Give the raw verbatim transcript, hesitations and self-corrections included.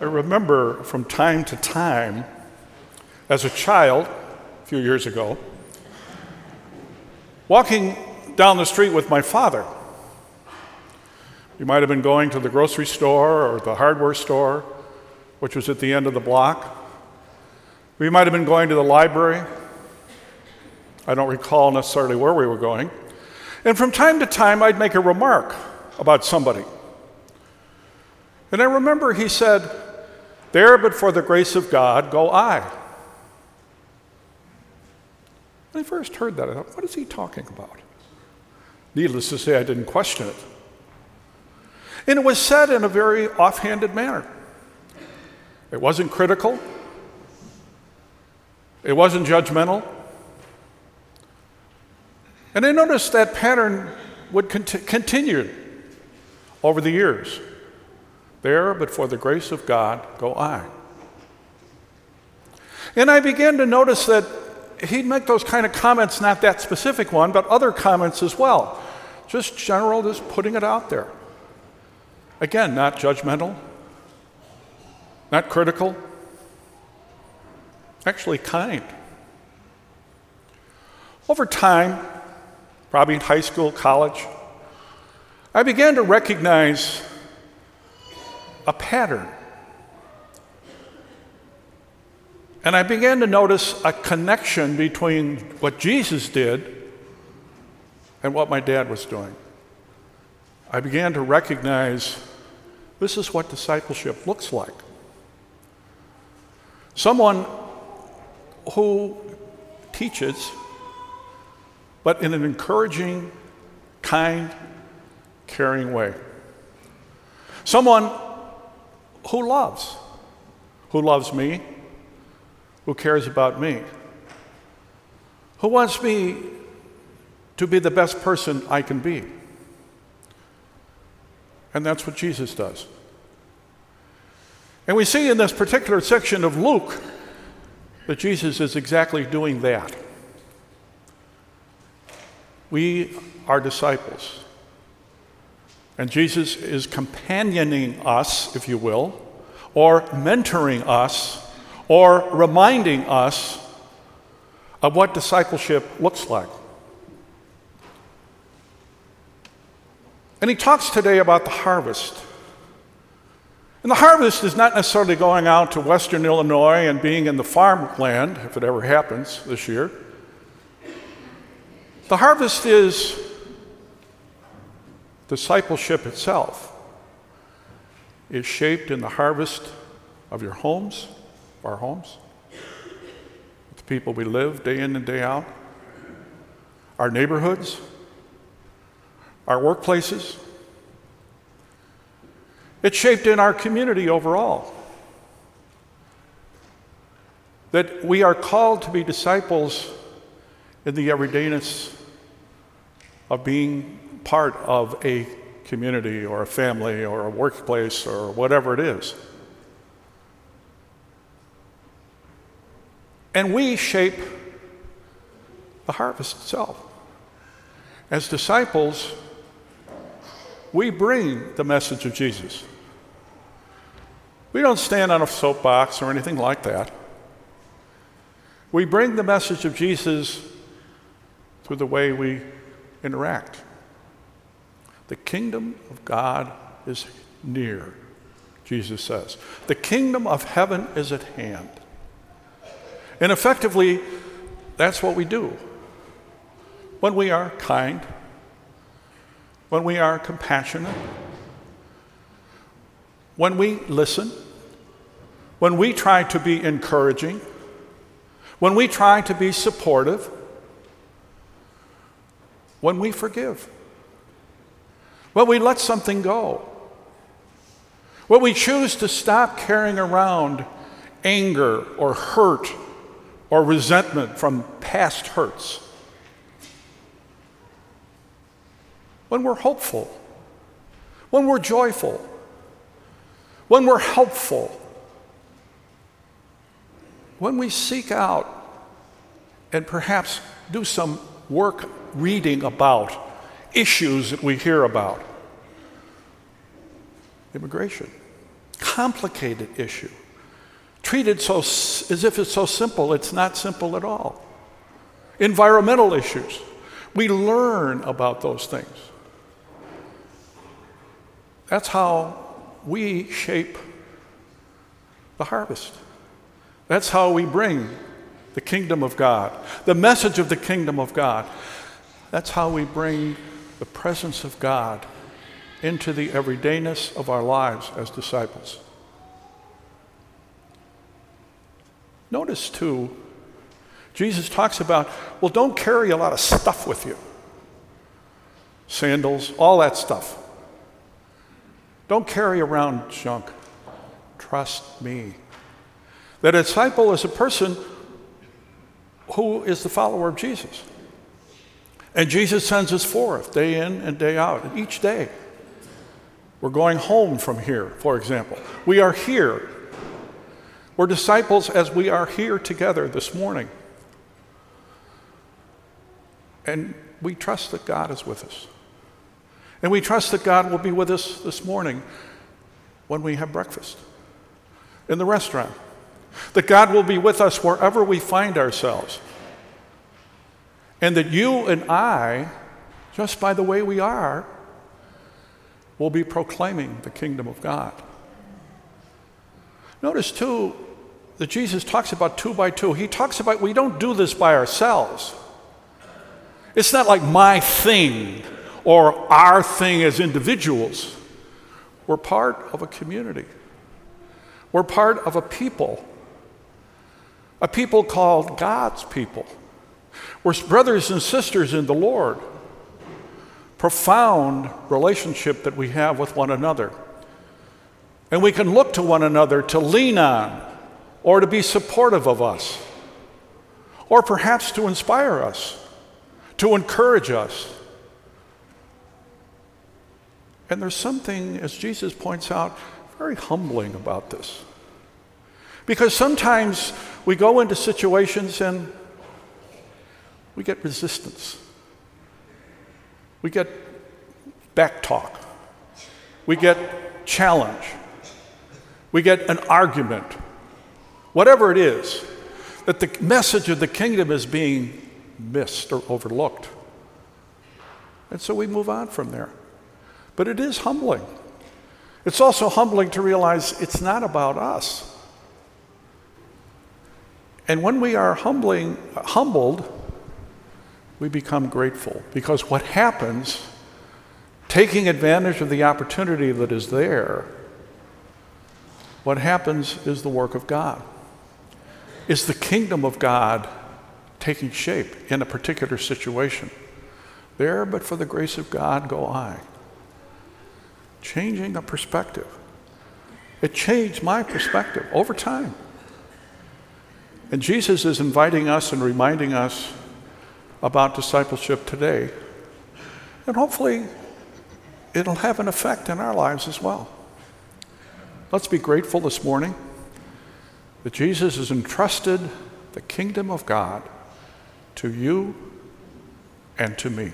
I remember from time to time, as a child, a few years ago, walking down the street with my father. We might have been going to the grocery store or the hardware store, which was at the end of the block. We might have been going to the library. I don't recall necessarily where we were going. And from time to time, I'd make a remark about somebody. And I remember he said, "There, but for the grace of God, go I." When I first heard that, I thought, what is he talking about? Needless to say, I didn't question it. And it was said in a very offhanded manner. It wasn't critical. It wasn't judgmental. And I noticed that pattern would cont- continue over the years. There, but for the grace of God, go I. And I began to notice that he'd make those kind of comments, not that specific one, but other comments as well. Just general, just putting it out there. Again, not judgmental, not critical, actually kind. Over time, probably in high school, college, I began to recognize a pattern. And I began to notice a connection between what Jesus did and what my dad was doing. I began to recognize this is what discipleship looks like. Someone who teaches, but in an encouraging, kind, caring way. Someone who loves, who loves me, who cares about me, who wants me to be the best person I can be. And that's what Jesus does. And we see in this particular section of Luke that Jesus is exactly doing that. We are disciples. And Jesus is companioning us, if you will, or mentoring us, or reminding us of what discipleship looks like. And he talks today about the harvest. And the harvest is not necessarily going out to Western Illinois and being in the farmland, if it ever happens this year. The harvest is discipleship itself is shaped in the harvest of your homes, our homes, the people we live day in and day out, our neighborhoods, our workplaces. It's shaped in our community overall. That we are called to be disciples in the everydayness of being part of a community or a family or a workplace or whatever it is. And we shape the harvest itself. As disciples, we bring the message of Jesus. We don't stand on a soapbox or anything like that. We bring the message of Jesus through the way we interact. The kingdom of God is near, Jesus says. The kingdom of heaven is at hand. And effectively, that's what we do. When we are kind, when we are compassionate, when we listen, when we try to be encouraging, when we try to be supportive, when we forgive. When we let something go. When we choose to stop carrying around anger or hurt or resentment from past hurts. When we're hopeful. When we're joyful. When we're helpful. When we seek out and perhaps do some work reading about issues that we hear about. Immigration, complicated issue, treated so as if it's so simple. It's not simple at all. Environmental issues. We learn about those things. That's how we shape the harvest. That's how we bring the kingdom of God, the message of the kingdom of God. That's how we bring the presence of God into the everydayness of our lives as disciples. Notice, too, Jesus talks about, well, don't carry a lot of stuff with you. Sandals, all that stuff. Don't carry around junk. Trust me. The disciple is a person who is the follower of Jesus. And Jesus sends us forth day in and day out. And each day, we're going home from here, for example. We are here. We're disciples as we are here together this morning. And we trust that God is with us. And we trust that God will be with us this morning when we have breakfast in the restaurant. That God will be with us wherever we find ourselves. And that you and I, just by the way we are, will be proclaiming the kingdom of God. Notice, too, that Jesus talks about two by two. He talks about we don't do this by ourselves. It's not like my thing or our thing as individuals. We're part of a community. We're part of a people, a people called God's people. We're brothers and sisters in the Lord. Profound relationship that we have with one another. And we can look to one another to lean on or to be supportive of us or perhaps to inspire us, to encourage us. And there's something, as Jesus points out, very humbling about this. Because sometimes we go into situations and we get resistance. We get backtalk. We get challenge. We get an argument. Whatever it is, that the message of the kingdom is being missed or overlooked. And so we move on from there. But it is humbling. It's also humbling to realize it's not about us. And when we are humbling, humbled, we become grateful. Because what happens, taking advantage of the opportunity that is there, what happens is the work of God. It's the kingdom of God taking shape in a particular situation. There, but for the grace of God, go I. Changing a perspective. It changed my perspective over time. And Jesus is inviting us and reminding us about discipleship today. And hopefully, it'll have an effect in our lives as well. Let's be grateful this morning that Jesus has entrusted the kingdom of God to you and to me.